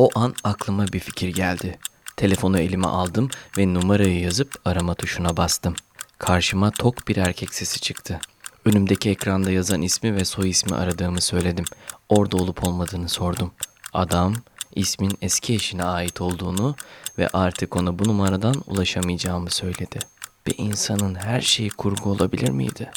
O an aklıma bir fikir geldi. Telefonu elime aldım ve numarayı yazıp arama tuşuna bastım. Karşıma tok bir erkek sesi çıktı. Önümdeki ekranda yazan ismi ve soy ismi aradığımı söyledim. Orada olup olmadığını sordum. Adam ismin eski eşine ait olduğunu ve artık ona bu numaradan ulaşamayacağımı söyledi. Bir insanın her şeyi kurgu olabilir miydi?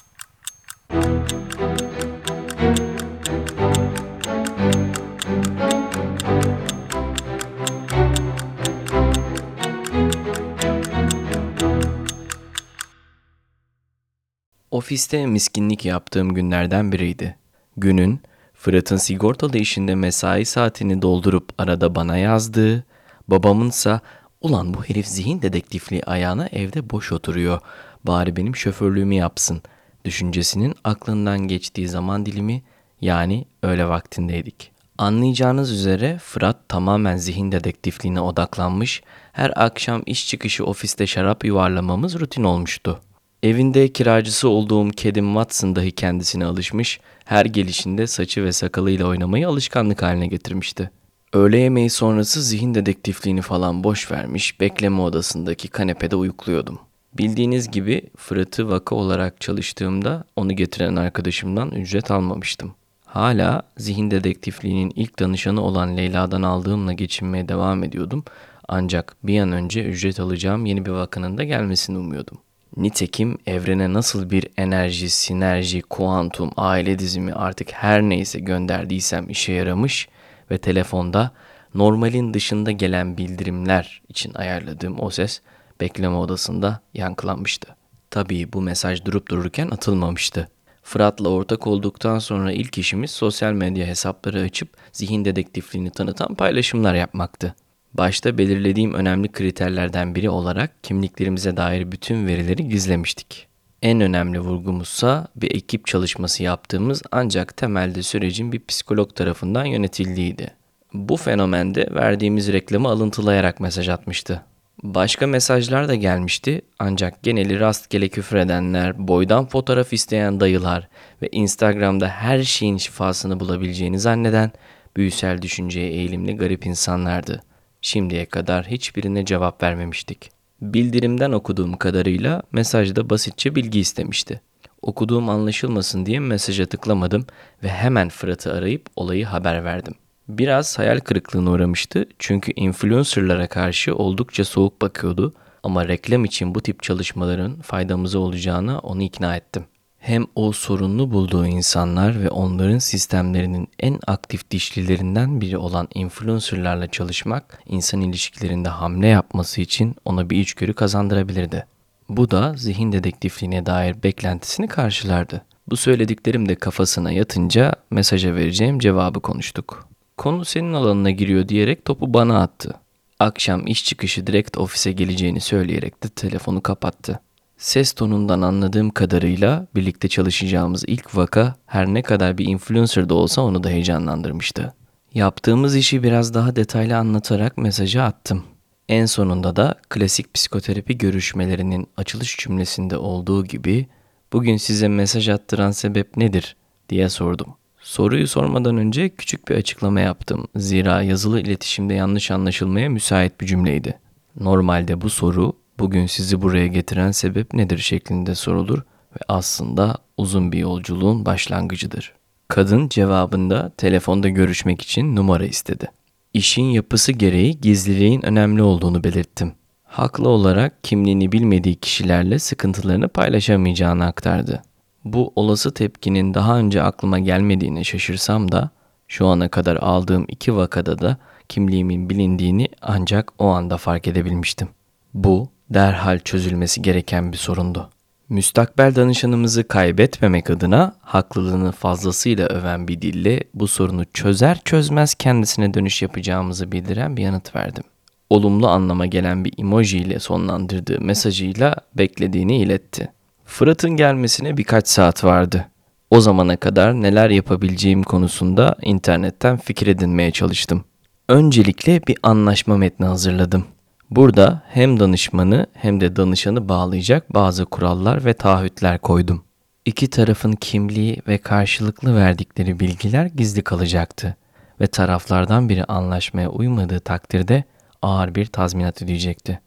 Ofiste miskinlik yaptığım günlerden biriydi. Günün Fırat'ın sigortalı işinde mesai saatini doldurup arada bana yazdığı, babamınsa ulan bu herif zihin dedektifliği ayağına evde boş oturuyor, bari benim şoförlüğümü yapsın düşüncesinin aklından geçtiği zaman dilimi, yani öğle vaktindeydik. Anlayacağınız üzere Fırat tamamen zihin dedektifliğine odaklanmış, her akşam iş çıkışı ofiste şarap yuvarlamamız rutin olmuştu. Evinde kiracısı olduğum kedim Watson dahi kendisine alışmış, her gelişinde saçı ve sakalıyla oynamayı alışkanlık haline getirmişti. Öğle yemeği sonrası zihin dedektifliğini falan boş vermiş, bekleme odasındaki kanepede uyukluyordum. Bildiğiniz gibi Fırat'ı vaka olarak çalıştığımda onu getiren arkadaşımdan ücret almamıştım. Hala zihin dedektifliğinin ilk danışanı olan Leyla'dan aldığımla geçinmeye devam ediyordum, ancak bir an önce ücret alacağım yeni bir vakanın da gelmesini umuyordum. Nitekim evrene nasıl bir enerji, sinerji, kuantum, aile dizimi artık her neyse gönderdiysem işe yaramış ve telefonda normalin dışında gelen bildirimler için ayarladığım o ses bekleme odasında yankılanmıştı. Tabii bu mesaj durup dururken atılmamıştı. Fırat'la ortak olduktan sonra ilk işimiz sosyal medya hesapları açıp zihin dedektifliğini tanıtan paylaşımlar yapmaktı. Başta belirlediğim önemli kriterlerden biri olarak kimliklerimize dair bütün verileri gizlemiştik. En önemli vurgumuzsa bir ekip çalışması yaptığımız ancak temelde sürecin bir psikolog tarafından yönetildiğiydi. Bu fenomende verdiğimiz reklamı alıntılayarak mesaj atmıştı. Başka mesajlar da gelmişti ancak geneli rastgele küfredenler, boydan fotoğraf isteyen dayılar ve Instagram'da her şeyin şifasını bulabileceğini zanneden büyüsel düşünceye eğilimli garip insanlardı. Şimdiye kadar hiçbirine cevap vermemiştik. Bildirimden okuduğum kadarıyla mesajda basitçe bilgi istemişti. Okuduğum anlaşılmasın diye mesaja tıklamadım ve hemen Fırat'ı arayıp olayı haber verdim. Biraz hayal kırıklığına uğramıştı çünkü influencerlara karşı oldukça soğuk bakıyordu ama reklam için bu tip çalışmaların faydamıza olacağına onu ikna ettim. Hem o sorunlu bulduğu insanlar ve onların sistemlerinin en aktif dişlilerinden biri olan influencerlarla çalışmak, insan ilişkilerinde hamle yapması için ona bir içgörü kazandırabilirdi. Bu da zihin dedektifliğine dair beklentisini karşılardı. Bu söylediklerim de kafasına yatınca mesaja vereceğim cevabı konuştuk. Konu senin alanına giriyor diyerek topu bana attı. Akşam iş çıkışı direkt ofise geleceğini söyleyerek de telefonu kapattı. Ses tonundan anladığım kadarıyla birlikte çalışacağımız ilk vaka her ne kadar bir influencer da olsa onu da heyecanlandırmıştı. Yaptığımız işi biraz daha detaylı anlatarak mesajı attım. En sonunda da klasik psikoterapi görüşmelerinin açılış cümlesinde olduğu gibi "Bugün size mesaj attıran sebep nedir?" diye sordum. Soruyu sormadan önce küçük bir açıklama yaptım. Zira yazılı iletişimde yanlış anlaşılmaya müsait bir cümleydi. Normalde bu soru "Bugün sizi buraya getiren sebep nedir?" şeklinde sorulur ve aslında uzun bir yolculuğun başlangıcıdır. Kadın cevabında telefonda görüşmek için numara istedi. İşin yapısı gereği gizliliğin önemli olduğunu belirttim. Haklı olarak kimliğini bilmediği kişilerle sıkıntılarını paylaşamayacağını aktardı. Bu olası tepkinin daha önce aklıma gelmediğine şaşırsam da şu ana kadar aldığım 2 vakada da kimliğimin bilindiğini ancak o anda fark edebilmiştim. Bu derhal çözülmesi gereken bir sorundu. Müstakbel danışanımızı kaybetmemek adına haklılığını fazlasıyla öven bir dille bu sorunu çözer çözmez kendisine dönüş yapacağımızı bildiren bir yanıt verdim. Olumlu anlama gelen bir emoji ile sonlandırdığı mesajıyla beklediğini iletti. Fırat'ın gelmesine birkaç saat vardı. O zamana kadar neler yapabileceğim konusunda internetten fikir edinmeye çalıştım. Öncelikle bir anlaşma metni hazırladım. Burada hem danışmanı hem de danışanı bağlayacak bazı kurallar ve taahhütler koydum. 2 tarafın kimliği ve karşılıklı verdikleri bilgiler gizli kalacaktı. ve taraflardan biri anlaşmaya uymadığı takdirde ağır bir tazminat ödeyecekti.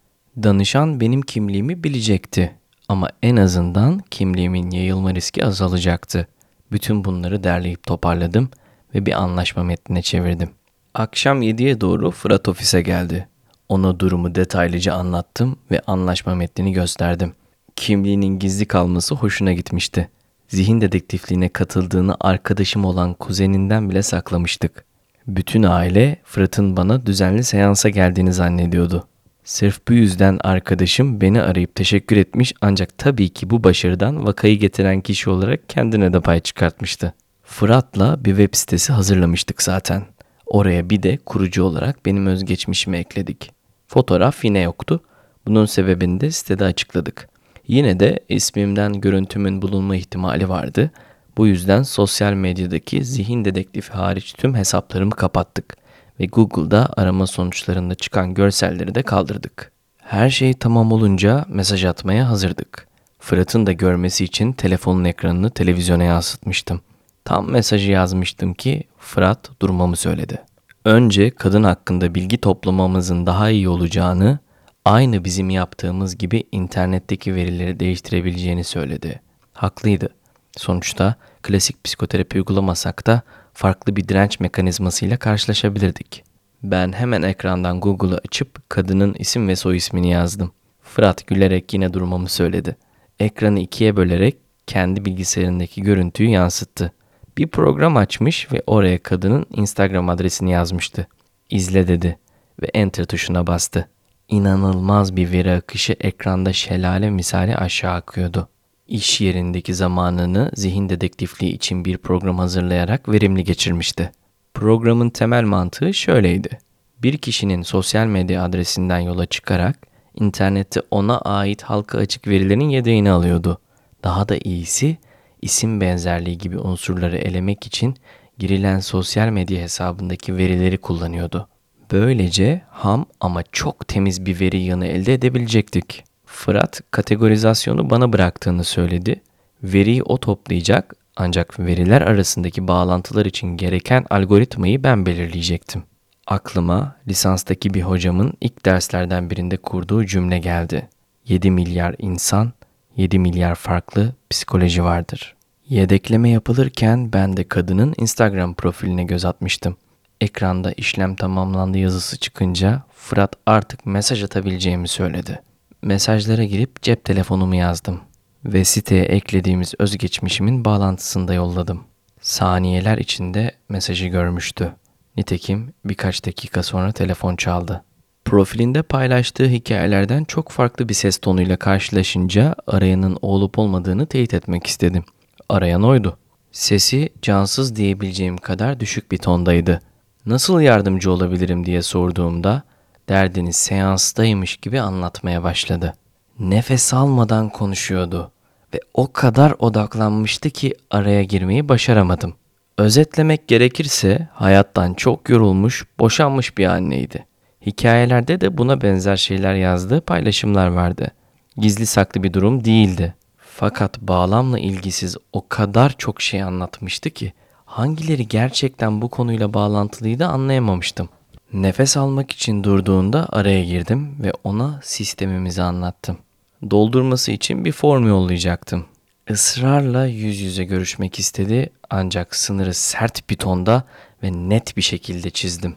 Danışan benim kimliğimi bilecekti ama en azından kimliğimin yayılma riski azalacaktı. Bütün bunları derleyip toparladım ve bir anlaşma metnine çevirdim. Akşam 7'ye doğru Fırat ofise geldi. Ona durumu detaylıca anlattım ve anlaşma metnini gösterdim. Kimliğinin gizli kalması hoşuna gitmişti. Zihin dedektifliğine katıldığını arkadaşım olan kuzeninden bile saklamıştık. Bütün aile Fırat'ın bana düzenli seansa geldiğini zannediyordu. Sırf bu yüzden arkadaşım beni arayıp teşekkür etmiş ancak tabii ki bu başarıdan vakayı getiren kişi olarak kendine de pay çıkartmıştı. Fırat'la bir web sitesi hazırlamıştık zaten. Oraya bir de kurucu olarak benim özgeçmişimi ekledik. Fotoğraf yine yoktu. Bunun sebebini de sitede açıkladık. Yine de ismimden görüntümün bulunma ihtimali vardı. Bu yüzden sosyal medyadaki zihin dedektifi hariç tüm hesaplarımı kapattık ve Google'da arama sonuçlarında çıkan görselleri de kaldırdık. Her şey tamam olunca mesaj atmaya hazırdık. Fırat'ın da görmesi için telefonun ekranını televizyona yansıtmıştım. Tam mesajı yazmıştım ki Fırat durmamı söyledi. Önce kadın hakkında bilgi toplamamızın daha iyi olacağını, aynı bizim yaptığımız gibi internetteki verileri değiştirebileceğini söyledi. Haklıydı. Sonuçta klasik psikoterapi uygulamasak da farklı bir direnç mekanizmasıyla karşılaşabilirdik. Ben hemen ekrandan Google'ı açıp kadının isim ve soy ismini yazdım. Fırat gülerek yine durmamı söyledi. Ekranı ikiye bölerek kendi bilgisayarındaki görüntüyü yansıttı. Bir program açmış ve oraya kadının Instagram adresini yazmıştı. İzle dedi ve Enter tuşuna bastı. İnanılmaz bir veri akışı ekranda şelale misali aşağı akıyordu. İş yerindeki zamanını zihin dedektifliği için bir program hazırlayarak verimli geçirmişti. Programın temel mantığı şöyleydi. Bir kişinin sosyal medya adresinden yola çıkarak internette ona ait halka açık verilerin yedeğini alıyordu. Daha da iyisi isim benzerliği gibi unsurları elemek için girilen sosyal medya hesabındaki verileri kullanıyordu. Böylece ham ama çok temiz bir veri yanı elde edebilecektik. Fırat kategorizasyonu bana bıraktığını söyledi. Veriyi o toplayacak ancak veriler arasındaki bağlantılar için gereken algoritmayı ben belirleyecektim. Aklıma lisanstaki bir hocamın ilk derslerden birinde kurduğu cümle geldi. 7 milyar insan, 7 milyar farklı psikoloji vardır. Yedekleme yapılırken ben de kadının Instagram profiline göz atmıştım. Ekranda işlem tamamlandı yazısı çıkınca Fırat artık mesaj atabileceğimi söyledi. Mesajlara girip cep telefonumu yazdım ve siteye eklediğimiz özgeçmişimin bağlantısını da yolladım. Saniyeler içinde mesajı görmüştü. Nitekim birkaç dakika sonra telefon çaldı. Profilinde paylaştığı hikayelerden çok farklı bir ses tonuyla karşılaşınca arayanın o olup olmadığını teyit etmek istedim. Arayan oydu. Sesi cansız diyebileceğim kadar düşük bir tondaydı. Nasıl yardımcı olabilirim diye sorduğumda derdini seanstaymış gibi anlatmaya başladı. Nefes almadan konuşuyordu ve o kadar odaklanmıştı ki araya girmeyi başaramadım. Özetlemek gerekirse hayattan çok yorulmuş, boşanmış bir anneydi. Hikayelerde de buna benzer şeyler yazdığı paylaşımlar vardı. Gizli saklı bir durum değildi. Fakat bağlamla ilgisiz o kadar çok şey anlatmıştı ki hangileri gerçekten bu konuyla bağlantılıydı anlayamamıştım. Nefes almak için durduğunda araya girdim ve ona sistemimizi anlattım. Doldurması için bir form yollayacaktım. Israrla yüz yüze görüşmek istedi ancak sınırı sert bir tonda ve net bir şekilde çizdim.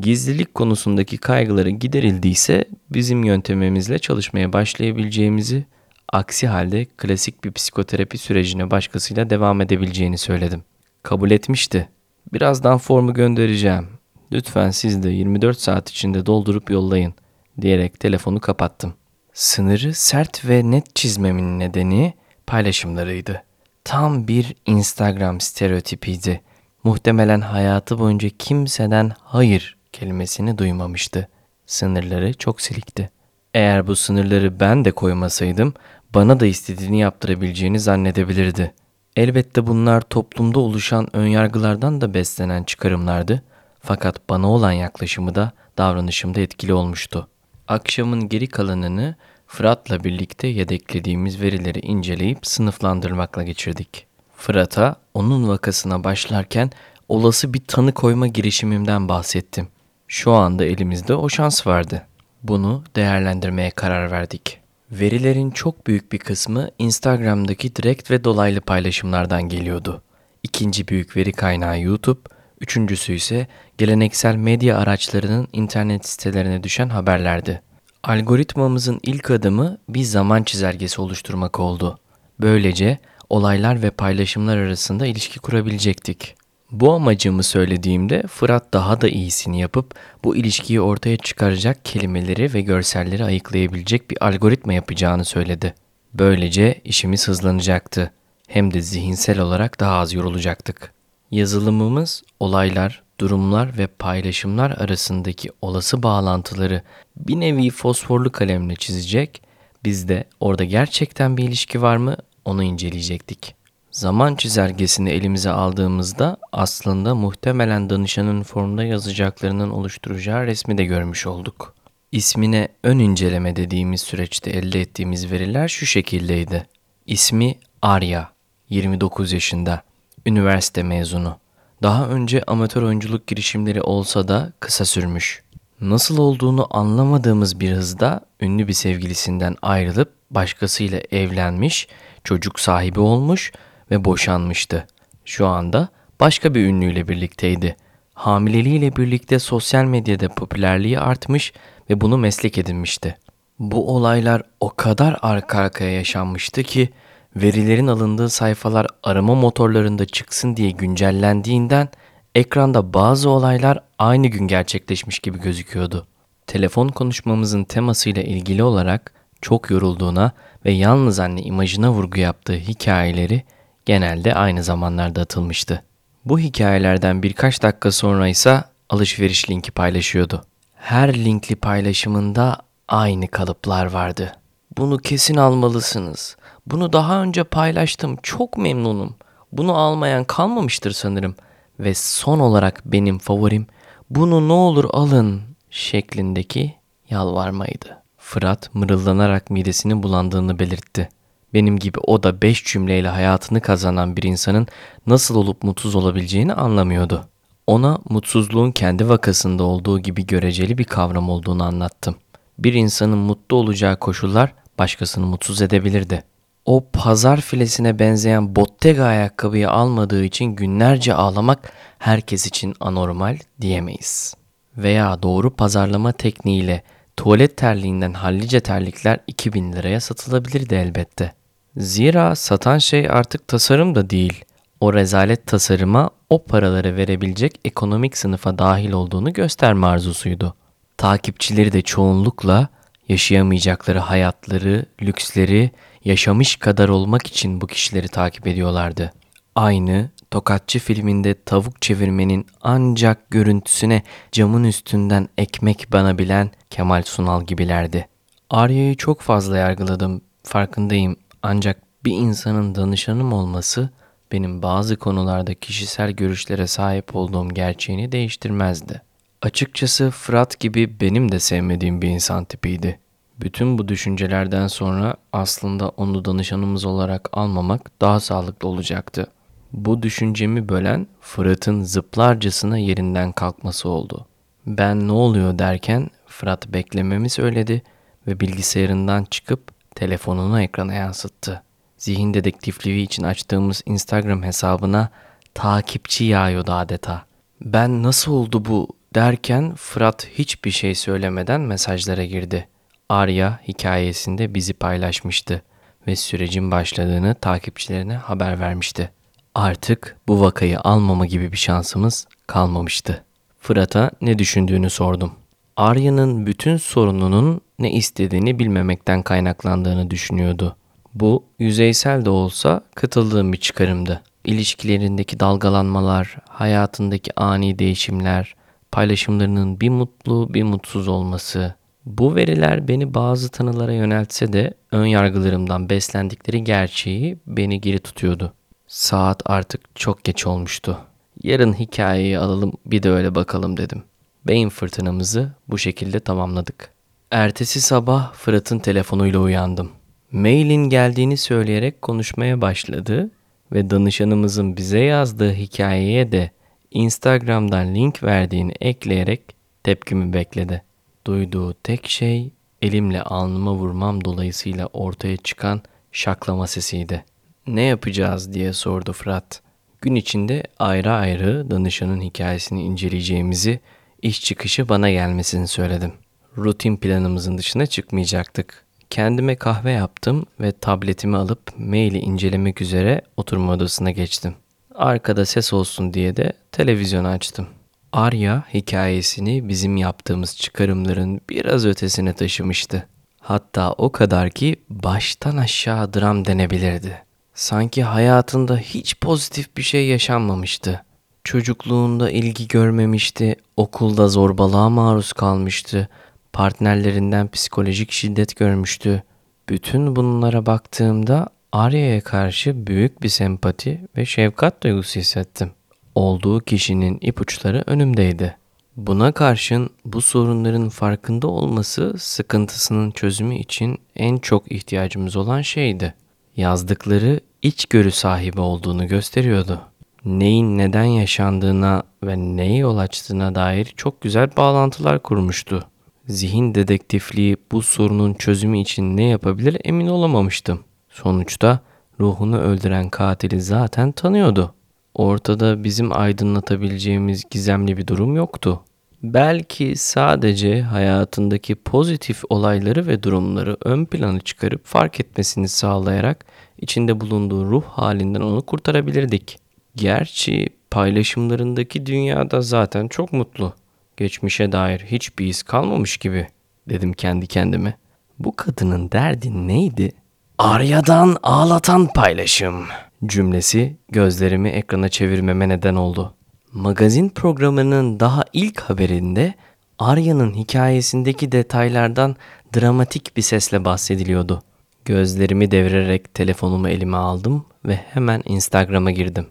Gizlilik konusundaki kaygıları giderildiyse bizim yöntemimizle çalışmaya başlayabileceğimizi, aksi halde klasik bir psikoterapi sürecine başkasıyla devam edebileceğini söyledim. Kabul etmişti. Birazdan formu göndereceğim. Lütfen siz de 24 saat içinde doldurup yollayın diyerek telefonu kapattım. Sınırı sert ve net çizmemin nedeni paylaşımlarıydı. Tam bir Instagram stereotipiydi. Muhtemelen hayatı boyunca kimseden hayır kelimesini duymamıştı. Sınırları çok silikti. Eğer bu sınırları ben de koymasaydım bana da istediğini yaptırabileceğini zannedebilirdi. Elbette bunlar toplumda oluşan önyargılardan da beslenen çıkarımlardı. Fakat bana olan yaklaşımı da davranışımda etkili olmuştu. Akşamın geri kalanını Fırat'la birlikte yedeklediğimiz verileri inceleyip sınıflandırmakla geçirdik. Fırat'a onun vakasına başlarken olası bir tanı koyma girişimimden bahsettim. Şu anda elimizde o şans vardı. Bunu değerlendirmeye karar verdik. Verilerin çok büyük bir kısmı Instagram'daki direkt ve dolaylı paylaşımlardan geliyordu. İkinci büyük veri kaynağı YouTube, üçüncüsü ise geleneksel medya araçlarının internet sitelerine düşen haberlerdi. Algoritmamızın ilk adımı bir zaman çizelgesi oluşturmak oldu. Böylece olaylar ve paylaşımlar arasında ilişki kurabilecektik. Bu amacımı söylediğimde Fırat daha da iyisini yapıp bu ilişkiyi ortaya çıkaracak kelimeleri ve görselleri ayıklayabilecek bir algoritma yapacağını söyledi. Böylece işimiz hızlanacaktı. Hem de zihinsel olarak daha az yorulacaktık. Yazılımımız olaylar, durumlar ve paylaşımlar arasındaki olası bağlantıları bir nevi fosforlu kalemle çizecek, biz de orada gerçekten bir ilişki var mı onu inceleyecektik. Zaman çizelgesini elimize aldığımızda aslında muhtemelen danışanın formda yazacaklarının oluşturacağı resmi de görmüş olduk. İsmine ön inceleme dediğimiz süreçte elde ettiğimiz veriler şu şekildeydi. İsmi Arya, 29 yaşında, üniversite mezunu. Daha önce amatör oyunculuk girişimleri olsa da kısa sürmüş. Nasıl olduğunu anlamadığımız bir hızda ünlü bir sevgilisinden ayrılıp başkasıyla evlenmiş, çocuk sahibi olmuş ve boşanmıştı. Şu anda başka bir ünlüyle birlikteydi. Hamileliğiyle birlikte sosyal medyada popülerliği artmış ve bunu meslek edinmişti. Bu olaylar o kadar arka arkaya yaşanmıştı ki verilerin alındığı sayfalar arama motorlarında çıksın diye güncellendiğinden ekranda bazı olaylar aynı gün gerçekleşmiş gibi gözüküyordu. Telefon konuşmamızın temasıyla ilgili olarak çok yorulduğuna ve yalnız anne imajına vurgu yaptığı hikayeleri genelde aynı zamanlarda atılmıştı. Bu hikayelerden birkaç dakika sonra ise alışveriş linki paylaşıyordu. Her linkli paylaşımında aynı kalıplar vardı. Bunu kesin almalısınız. Bunu daha önce paylaştım. Çok memnunum. Bunu almayan kalmamıştır sanırım. Ve son olarak benim favorim bunu ne olur alın şeklindeki yalvarmaydı. Fırat mırıldanarak midesinin bulandığını belirtti. Benim gibi o da 5 cümleyle hayatını kazanan bir insanın nasıl olup mutsuz olabileceğini anlamıyordu. Ona mutsuzluğun kendi vakasında olduğu gibi göreceli bir kavram olduğunu anlattım. Bir insanın mutlu olacağı koşullar başkasını mutsuz edebilirdi. O pazar filesine benzeyen Bottega ayakkabıyı almadığı için günlerce ağlamak herkes için anormal diyemeyiz. Veya doğru pazarlama tekniğiyle tuvalet terliğinden hallice terlikler 2000 liraya satılabilirdi elbette. Zira satan şey artık tasarım da değil. O rezalet tasarıma o paraları verebilecek ekonomik sınıfa dahil olduğunu gösterme arzusuydu. Takipçileri de çoğunlukla yaşayamayacakları hayatları, lüksleri yaşamış kadar olmak için bu kişileri takip ediyorlardı. Aynı Tokatçı filminde tavuk çevirmenin ancak görüntüsüne camın üstünden ekmek banabilen Kemal Sunal gibilerdi. Arya'yı çok fazla yargıladım, farkındayım. Ancak bir insanın danışanım olması benim bazı konularda kişisel görüşlere sahip olduğum gerçeğini değiştirmezdi. Açıkçası Fırat gibi benim de sevmediğim bir insan tipiydi. Bütün bu düşüncelerden sonra aslında onu danışanımız olarak almamak daha sağlıklı olacaktı. Bu düşüncemi bölen Fırat'ın zıplarcasına yerinden kalkması oldu. Ben ne oluyor derken Fırat beklememi söyledi ve bilgisayarından çıkıp telefonunu ekrana yansıttı. Zihin dedektifliği için açtığımız Instagram hesabına takipçi yağıyordu adeta. Ben nasıl oldu bu derken Fırat hiçbir şey söylemeden mesajlara girdi. Arya hikayesinde bizi paylaşmıştı ve sürecin başladığını takipçilerine haber vermişti. Artık bu vakayı almama gibi bir şansımız kalmamıştı. Fırat'a ne düşündüğünü sordum. Arya'nın bütün sorununun ne istediğini bilmemekten kaynaklandığını düşünüyordu. Bu yüzeysel de olsa katıldığım bir çıkarımdı. İlişkilerindeki dalgalanmalar, hayatındaki ani değişimler, paylaşımlarının bir mutlu bir mutsuz olması. Bu veriler beni bazı tanılara yöneltse de ön yargılarımdan beslendikleri gerçeği beni geri tutuyordu. Saat artık çok geç olmuştu. Yarın hikayeyi alalım bir de öyle bakalım dedim. Beyin fırtınamızı bu şekilde tamamladık. Ertesi sabah Fırat'ın telefonuyla uyandım. Mailin geldiğini söyleyerek konuşmaya başladı ve danışanımızın bize yazdığı hikayeye de Instagram'dan link verdiğini ekleyerek tepkimi bekledi. Duyduğu tek şey elimle alnıma vurmam dolayısıyla ortaya çıkan şaklama sesiydi. "Ne yapacağız?" diye sordu Fırat. "Gün içinde ayrı ayrı danışanın hikayesini inceleyeceğimizi, iş çıkışı bana gelmesini söyledim. Rutin planımızın dışına çıkmayacaktık. Kendime kahve yaptım ve tabletimi alıp maili incelemek üzere oturma odasına geçtim. Arkada ses olsun diye de televizyonu açtım. Arya hikayesini bizim yaptığımız çıkarımların biraz ötesine taşımıştı. Hatta o kadar ki baştan aşağı dram denebilirdi. Sanki hayatında hiç pozitif bir şey yaşanmamıştı. Çocukluğunda ilgi görmemişti, okulda zorbalığa maruz kalmıştı, partnerlerinden psikolojik şiddet görmüştü. Bütün bunlara baktığımda Arya'ya karşı büyük bir sempati ve şefkat duygusu hissettim. Olduğu kişinin ipuçları önümdeydi. Buna karşın bu sorunların farkında olması sıkıntısının çözümü için en çok ihtiyacımız olan şeydi. Yazdıkları içgörü sahibi olduğunu gösteriyordu. Neyin neden yaşandığına ve neye yol açtığına dair çok güzel bağlantılar kurmuştu. Zihin dedektifliği bu sorunun çözümü için ne yapabilir emin olamamıştım. Sonuçta ruhunu öldüren katili zaten tanıyordu. Ortada bizim aydınlatabileceğimiz gizemli bir durum yoktu. Belki sadece hayatındaki pozitif olayları ve durumları ön plana çıkarıp fark etmesini sağlayarak içinde bulunduğu ruh halinden onu kurtarabilirdik. Gerçi paylaşımlarındaki dünyada zaten çok mutlu. Geçmişe dair hiçbir iz kalmamış gibi, dedim kendi kendime. Bu kadının derdi neydi? "Arya'dan ağlatan paylaşım" cümlesi gözlerimi ekrana çevirmeme neden oldu. Magazin programının daha ilk haberinde Arya'nın hikayesindeki detaylardan dramatik bir sesle bahsediliyordu. Gözlerimi devirerek telefonumu elime aldım ve hemen Instagram'a girdim.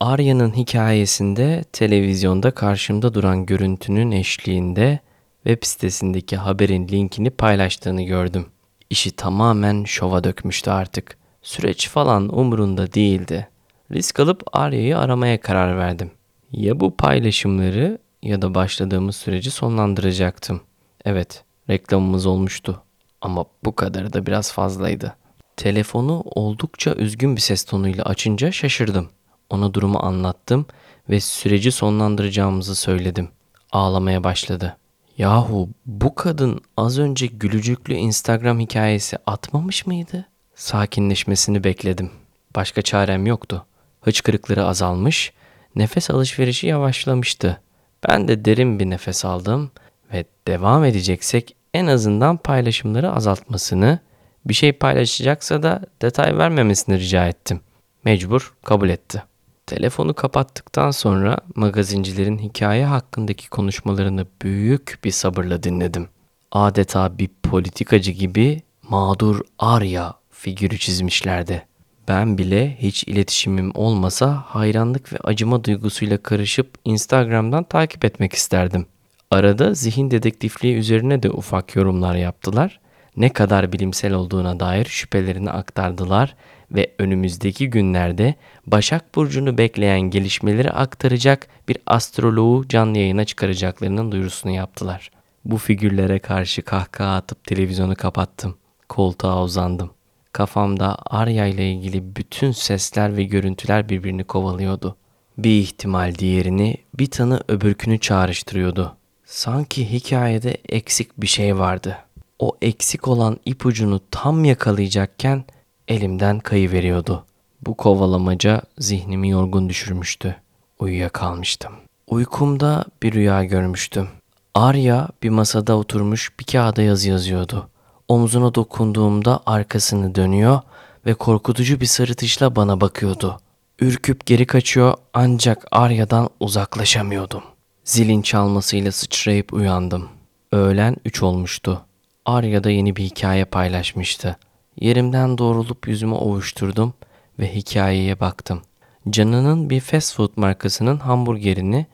Arya'nın hikayesinde televizyonda karşımda duran görüntünün eşliğinde web sitesindeki haberin linkini paylaştığını gördüm. İşi tamamen şova dökmüştü artık. Süreç falan umurunda değildi. Risk alıp Arya'yı aramaya karar verdim. Ya bu paylaşımları ya da başladığımız süreci sonlandıracaktım. Evet, reklamımız olmuştu. Ama bu kadarı da biraz fazlaydı. Telefonu oldukça üzgün bir ses tonuyla açınca şaşırdım. Ona durumu anlattım ve süreci sonlandıracağımızı söyledim. Ağlamaya başladı. "Yahu bu kadın az önce gülücüklü Instagram hikayesi atmamış mıydı?" Sakinleşmesini bekledim. Başka çarem yoktu. Hıçkırıkları azalmış, nefes alışverişi yavaşlamıştı. Ben de derin bir nefes aldım ve devam edeceksek en azından paylaşımları azaltmasını, bir şey paylaşacaksa da detay vermemesini rica ettim. Mecbur kabul etti. Telefonu kapattıktan sonra magazincilerin hikaye hakkındaki konuşmalarını büyük bir sabırla dinledim. Adeta bir politikacı gibi mağdur Arya figürü çizmişlerdi. Ben bile hiç iletişimim olmasa hayranlık ve acıma duygusuyla karışıp Instagram'dan takip etmek isterdim. Arada zihin dedektifliği üzerine de ufak yorumlar yaptılar. Ne kadar bilimsel olduğuna dair şüphelerini aktardılar ve önümüzdeki günlerde Başak Burcu'nu bekleyen gelişmeleri aktaracak bir astroloğu canlı yayına çıkaracaklarının duyurusunu yaptılar. Bu figürlere karşı kahkaha atıp televizyonu kapattım. Koltuğa uzandım. Kafamda Arya ile ilgili bütün sesler ve görüntüler birbirini kovalıyordu. Bir ihtimal diğerini, bir tanı öbürkünü çağrıştırıyordu. Sanki hikayede eksik bir şey vardı. O eksik olan ipucunu tam yakalayacakken elimden kayıveriyordu. Bu kovalamaca zihnimi yorgun düşürmüştü. Uyuyakalmıştım. Uykumda bir rüya görmüştüm. Arya bir masada oturmuş bir kağıda yazı yazıyordu. Omzuna dokunduğumda arkasını dönüyor ve korkutucu bir sarıtışla bana bakıyordu. Ürküp geri kaçıyor ancak Arya'dan uzaklaşamıyordum. Zilin çalmasıyla sıçrayıp uyandım. Öğlen 3 olmuştu. Arya da yeni bir hikaye paylaşmıştı. Yerimden doğrulup yüzümü ovuşturdum ve hikayeye baktım. Canının bir fast food markasının hamburgerini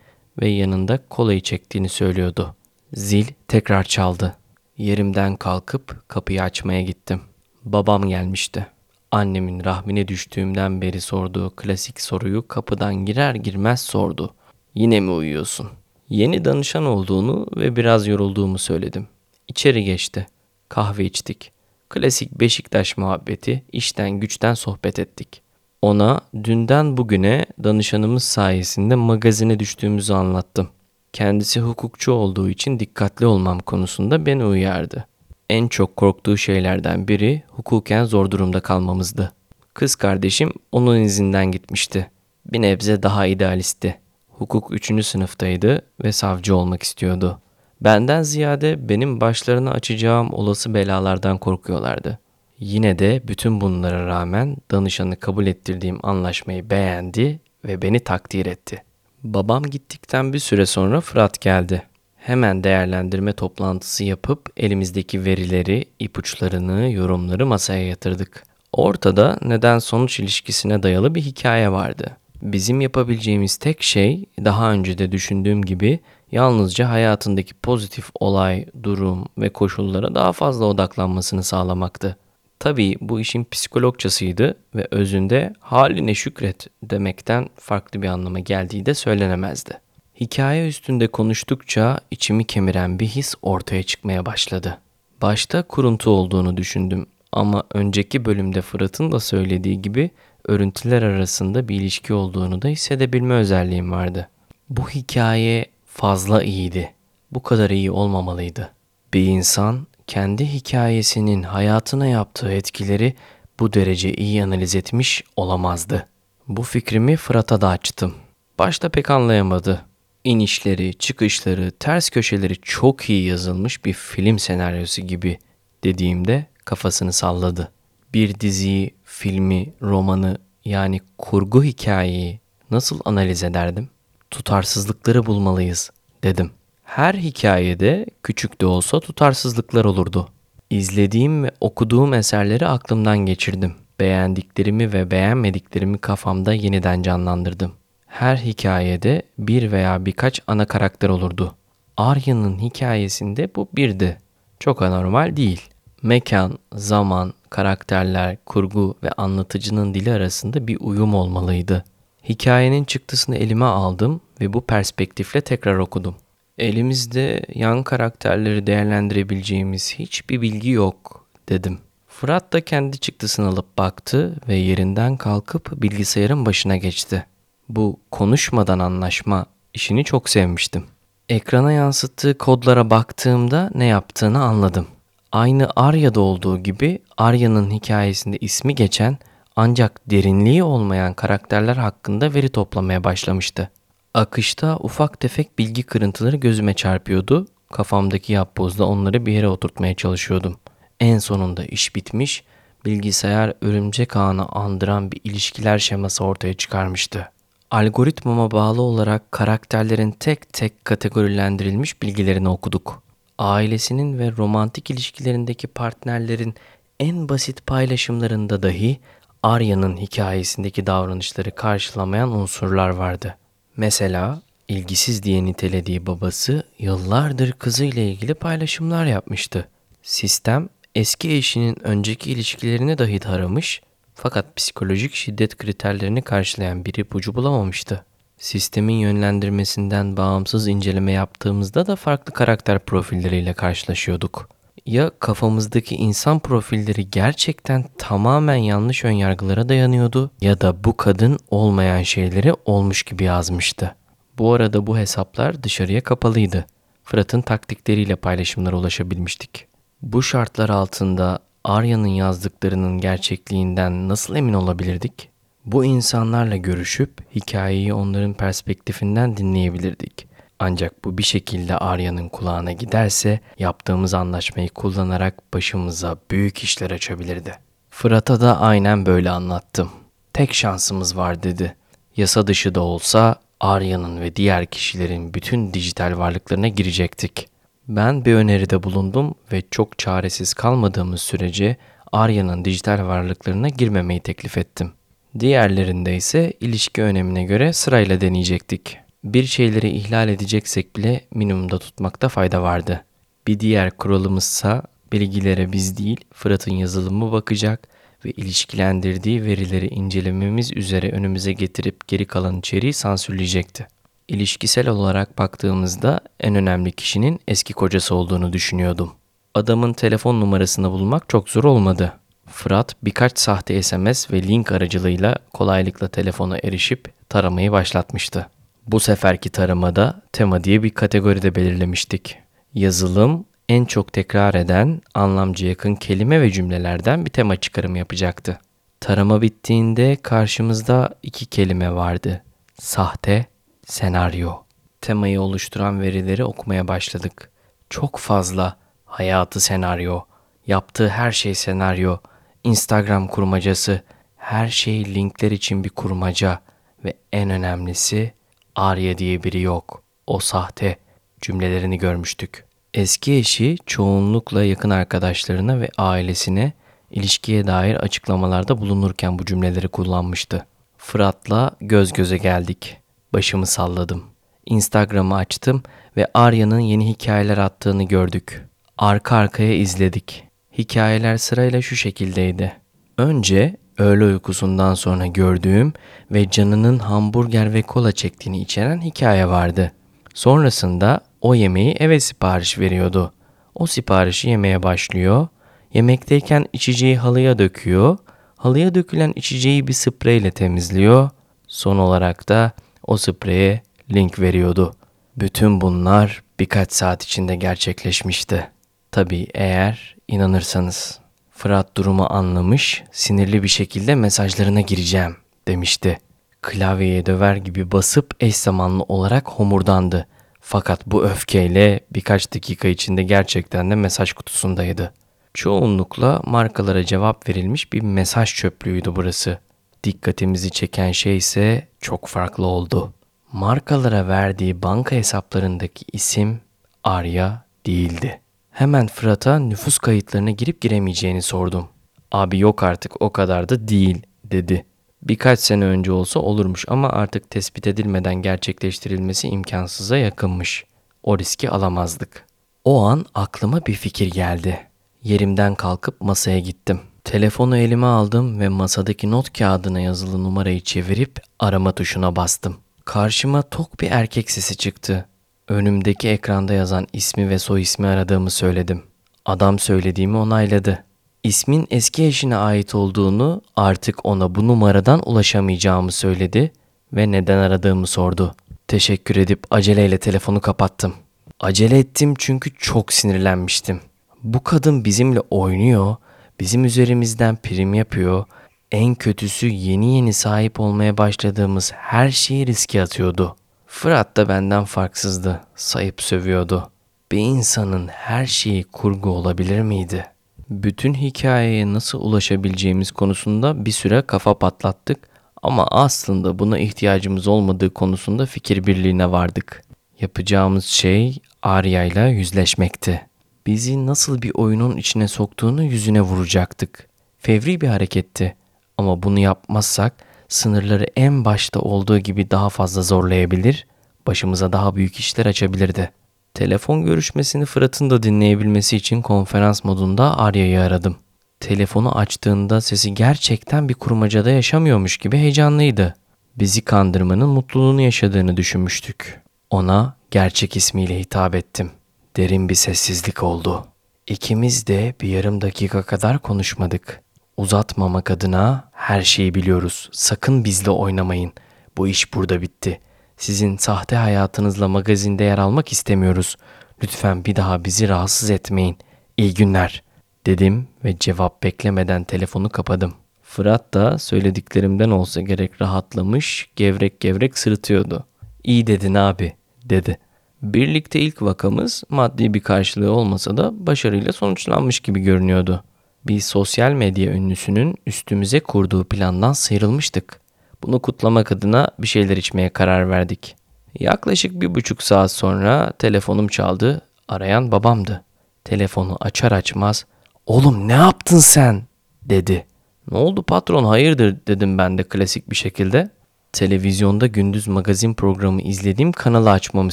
ve yanında kolayı çektiğini söylüyordu. Zil tekrar çaldı. Yerimden kalkıp kapıyı açmaya gittim. Babam gelmişti. Annemin rahmine düştüğümden beri sorduğu klasik soruyu kapıdan girer girmez sordu. Yine mi uyuyorsun? Yeni danışan olduğunu ve biraz yorulduğumu söyledim. İçeri geçti. Kahve içtik. Klasik Beşiktaş muhabbeti, işten güçten sohbet ettik. Ona dünden bugüne danışanımız sayesinde magazine düştüğümüzü anlattım. Kendisi hukukçu olduğu için dikkatli olmam konusunda beni uyardı. En çok korktuğu şeylerden biri hukuken zor durumda kalmamızdı. Kız kardeşim onun izinden gitmişti. Bir nebze daha idealistti. Hukuk 3. sınıftaydı ve savcı olmak istiyordu. Benden ziyade benim başlarına açacağım olası belalardan korkuyorlardı. Yine de bütün bunlara rağmen danışanı kabul ettirdiğim anlaşmayı beğendi ve beni takdir etti. Babam gittikten bir süre sonra Fırat geldi. Hemen değerlendirme toplantısı yapıp elimizdeki verileri, ipuçlarını, yorumları masaya yatırdık. Ortada neden-sonuç ilişkisine dayalı bir hikaye vardı. Bizim yapabileceğimiz tek şey, daha önce de düşündüğüm gibi, yalnızca hayatındaki pozitif olay, durum ve koşullara daha fazla odaklanmasını sağlamaktı. Tabii bu işin psikologçasıydı ve özünde haline şükret demekten farklı bir anlama geldiği de söylenemezdi. Hikaye üstünde konuştukça içimi kemiren bir his ortaya çıkmaya başladı. Başta kuruntu olduğunu düşündüm ama önceki bölümde Fırat'ın da söylediği gibi örüntüler arasında bir ilişki olduğunu da hissedebilme özelliğim vardı. Bu hikaye fazla iyiydi. Bu kadar iyi olmamalıydı. Bir insan kendi hikayesinin hayatına yaptığı etkileri bu derece iyi analiz etmiş olamazdı. Bu fikrimi Fırat'a da açtım. Başta pek anlayamadı. İnişleri, çıkışları, ters köşeleri çok iyi yazılmış bir film senaryosu gibi dediğimde kafasını salladı. Bir diziyi, filmi, romanı yani kurgu hikayeyi nasıl analiz ederdim? Tutarsızlıkları bulmalıyız dedim. Her hikayede küçük de olsa tutarsızlıklar olurdu. İzlediğim ve okuduğum eserleri aklımdan geçirdim. Beğendiklerimi ve beğenmediklerimi kafamda yeniden canlandırdım. Her hikayede bir veya birkaç ana karakter olurdu. Arya'nın hikayesinde bu birdi. Çok anormal değil. Mekan, zaman, karakterler, kurgu ve anlatıcının dili arasında bir uyum olmalıydı. Hikayenin çıktısını elime aldım ve bu perspektifle tekrar okudum. Elimizde yan karakterleri değerlendirebileceğimiz hiçbir bilgi yok dedim. Fırat da kendi çıktısını alıp baktı ve yerinden kalkıp bilgisayarın başına geçti. Bu konuşmadan anlaşma işini çok sevmiştim. Ekrana yansıttığı kodlara baktığımda ne yaptığını anladım. Aynı Arya'da olduğu gibi Arya'nın hikayesinde ismi geçen ancak derinliği olmayan karakterler hakkında veri toplamaya başlamıştı. Akışta ufak tefek bilgi kırıntıları gözüme çarpıyordu. Kafamdaki yapbozda onları bir yere oturtmaya çalışıyordum. En sonunda iş bitmiş, bilgisayar örümcek ağını andıran bir ilişkiler şeması ortaya çıkarmıştı. Algoritmama bağlı olarak karakterlerin tek tek kategorilendirilmiş bilgilerini okuduk. Ailesinin ve romantik ilişkilerindeki partnerlerin en basit paylaşımlarında dahi Arya'nın hikayesindeki davranışları karşılamayan unsurlar vardı. Mesela ilgisiz diye nitelediği babası yıllardır kızıyla ilgili paylaşımlar yapmıştı. Sistem eski eşinin önceki ilişkilerini dahi taramış fakat psikolojik şiddet kriterlerini karşılayan bir ipucu bulamamıştı. Sistemin yönlendirmesinden bağımsız inceleme yaptığımızda da farklı karakter profilleriyle karşılaşıyorduk. Ya kafamızdaki insan profilleri gerçekten tamamen yanlış önyargılara dayanıyordu ya da bu kadın olmayan şeyleri olmuş gibi yazmıştı. Bu arada bu hesaplar dışarıya kapalıydı. Fırat'ın taktikleriyle paylaşımlara ulaşabilmiştik. Bu şartlar altında Arya'nın yazdıklarının gerçekliğinden nasıl emin olabilirdik? Bu insanlarla görüşüp hikayeyi onların perspektifinden dinleyebilirdik. Ancak bu bir şekilde Arya'nın kulağına giderse yaptığımız anlaşmayı kullanarak başımıza büyük işler açabilirdi. Fırat'a da aynen böyle anlattım. Tek şansımız var dedi. Yasa dışı da olsa Arya'nın ve diğer kişilerin bütün dijital varlıklarına girecektik. Ben bir öneride bulundum ve çok çaresiz kalmadığımız sürece Arya'nın dijital varlıklarına girmemeyi teklif ettim. Diğerlerinde ise ilişki önemine göre sırayla deneyecektik. Bir şeyleri ihlal edeceksek bile minimumda tutmakta fayda vardı. Bir diğer kuralımızsa bilgilere biz değil Fırat'ın yazılımı bakacak ve ilişkilendirdiği verileri incelememiz üzere önümüze getirip geri kalan içeriği sansürleyecekti. İlişkisel olarak baktığımızda en önemli kişinin eski kocası olduğunu düşünüyordum. Adamın telefon numarasını bulmak çok zor olmadı. Fırat birkaç sahte SMS ve link aracılığıyla kolaylıkla telefona erişip taramayı başlatmıştı. Bu seferki taramada tema diye bir kategoride belirlemiştik. Yazılım en çok tekrar eden anlamca yakın kelime ve cümlelerden bir tema çıkarımı yapacaktı. Tarama bittiğinde karşımızda iki kelime vardı. Sahte, senaryo. Temayı oluşturan verileri okumaya başladık. Çok fazla hayatı senaryo, yaptığı her şey senaryo, Instagram kurmacası, her şey linkler için bir kurmaca ve en önemlisi Arya diye biri yok. O sahte cümlelerini görmüştük. Eski eşi çoğunlukla yakın arkadaşlarına ve ailesine ilişkiye dair açıklamalarda bulunurken bu cümleleri kullanmıştı. Fırat'la göz göze geldik. Başımı salladım. Instagram'ı açtım ve Arya'nın yeni hikayeler attığını gördük. Arka arkaya izledik. Hikayeler sırayla şu şekildeydi. Önce öğle uykusundan sonra gördüğüm ve canının hamburger ve kola çektiğini içeren hikaye vardı. Sonrasında o yemeği eve sipariş veriyordu. O siparişi yemeye başlıyor. Yemekteyken içeceği halıya döküyor. Halıya dökülen içeceği bir spreyle temizliyor. Son olarak da o spreye link veriyordu. Bütün bunlar birkaç saat içinde gerçekleşmişti. Tabii eğer inanırsanız. Fırat durumu anlamış, sinirli bir şekilde mesajlarına gireceğim demişti. Klavyeye döver gibi basıp eş zamanlı olarak homurdandı. Fakat bu öfkeyle birkaç dakika içinde gerçekten de mesaj kutusundaydı. Çoğunlukla markalara cevap verilmiş bir mesaj çöplüğüydü burası. Dikkatimizi çeken şey ise çok farklı oldu. Markalara verdiği banka hesaplarındaki isim Arya değildi. Hemen Fırat'a nüfus kayıtlarına girip giremeyeceğini sordum. Abi yok artık o kadar da değil dedi. Birkaç sene önce olsa olurmuş ama artık tespit edilmeden gerçekleştirilmesi imkansıza yakınmış. O riski alamazdık. O an aklıma bir fikir geldi. Yerimden kalkıp masaya gittim. Telefonu elime aldım ve masadaki not kağıdına yazılı numarayı çevirip arama tuşuna bastım. Karşıma tok bir erkek sesi çıktı. Önümdeki ekranda yazan ismi ve soy ismi aradığımı söyledim. Adam söylediğimi onayladı. İsmin eski eşine ait olduğunu, artık ona bu numaradan ulaşamayacağımı söyledi ve neden aradığımı sordu. Teşekkür edip aceleyle telefonu kapattım. Acele ettim çünkü çok sinirlenmiştim. Bu kadın bizimle oynuyor, bizim üzerimizden prim yapıyor, en kötüsü yeni sahip olmaya başladığımız her şeyi riske atıyordu. Fırat da benden farksızdı, sayıp sövüyordu. Bir insanın her şeyi kurgu olabilir miydi? Bütün hikayeye nasıl ulaşabileceğimiz konusunda bir süre kafa patlattık ama aslında buna ihtiyacımız olmadığı konusunda fikir birliğine vardık. Yapacağımız şey Arya'yla yüzleşmekti. Bizi nasıl bir oyunun içine soktuğunu yüzüne vuracaktık. Fevri bir hareketti ama bunu yapmazsak sınırları en başta olduğu gibi daha fazla zorlayabilir, başımıza daha büyük işler açabilirdi. Telefon görüşmesini Fırat'ın da dinleyebilmesi için konferans modunda Arya'yı aradım. Telefonu açtığında sesi gerçekten bir kurmacada yaşamıyormuş gibi heyecanlıydı. Bizi kandırmanın mutluluğunu yaşadığını düşünmüştük. Ona gerçek ismiyle hitap ettim. Derin bir sessizlik oldu. İkimiz de bir yarım dakika kadar konuşmadık. Uzatmamak adına her şeyi biliyoruz. Sakın bizle oynamayın. Bu iş burada bitti. Sizin sahte hayatınızla magazinde yer almak istemiyoruz. Lütfen bir daha bizi rahatsız etmeyin. İyi günler dedim ve cevap beklemeden telefonu kapadım. Fırat da söylediklerimden olsa gerek rahatlamış, gevrek gevrek sırıtıyordu. İyi dedin abi dedi. Birlikte ilk vakamız maddi bir karşılığı olmasa da başarıyla sonuçlanmış gibi görünüyordu. Bir sosyal medya ünlüsünün üstümüze kurduğu plandan sıyrılmıştık. Bunu kutlamak adına bir şeyler içmeye karar verdik. Yaklaşık 1,5 saat sonra telefonum çaldı. Arayan babamdı. Telefonu açar açmaz "Oğlum ne yaptın sen?" dedi. "Ne oldu patron, hayırdır?" dedim ben de klasik bir şekilde. Televizyonda gündüz magazin programı izlediğim kanalı açmamı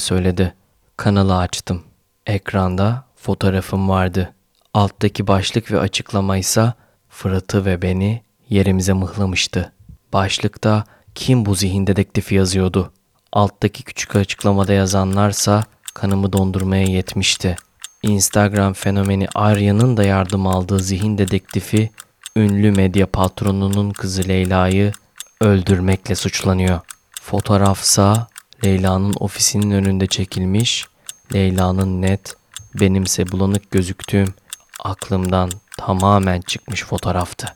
söyledi. Kanalı açtım. Ekranda fotoğrafım vardı. Alttaki başlık ve açıklamaysa Fırat'ı ve beni yerimize mıhlamıştı. Başlıkta "Kim bu zihin dedektifi?" yazıyordu. Alttaki küçük açıklamada yazanlarsa kanımı dondurmaya yetmişti. Instagram fenomeni Arya'nın da yardım aldığı zihin dedektifi, ünlü medya patronunun kızı Leyla'yı öldürmekle suçlanıyor. Fotoğrafsa Leyla'nın ofisinin önünde çekilmiş, Leyla'nın net, benimse bulanık gözüktüğüm, aklımdan tamamen çıkmış fotoğraftı.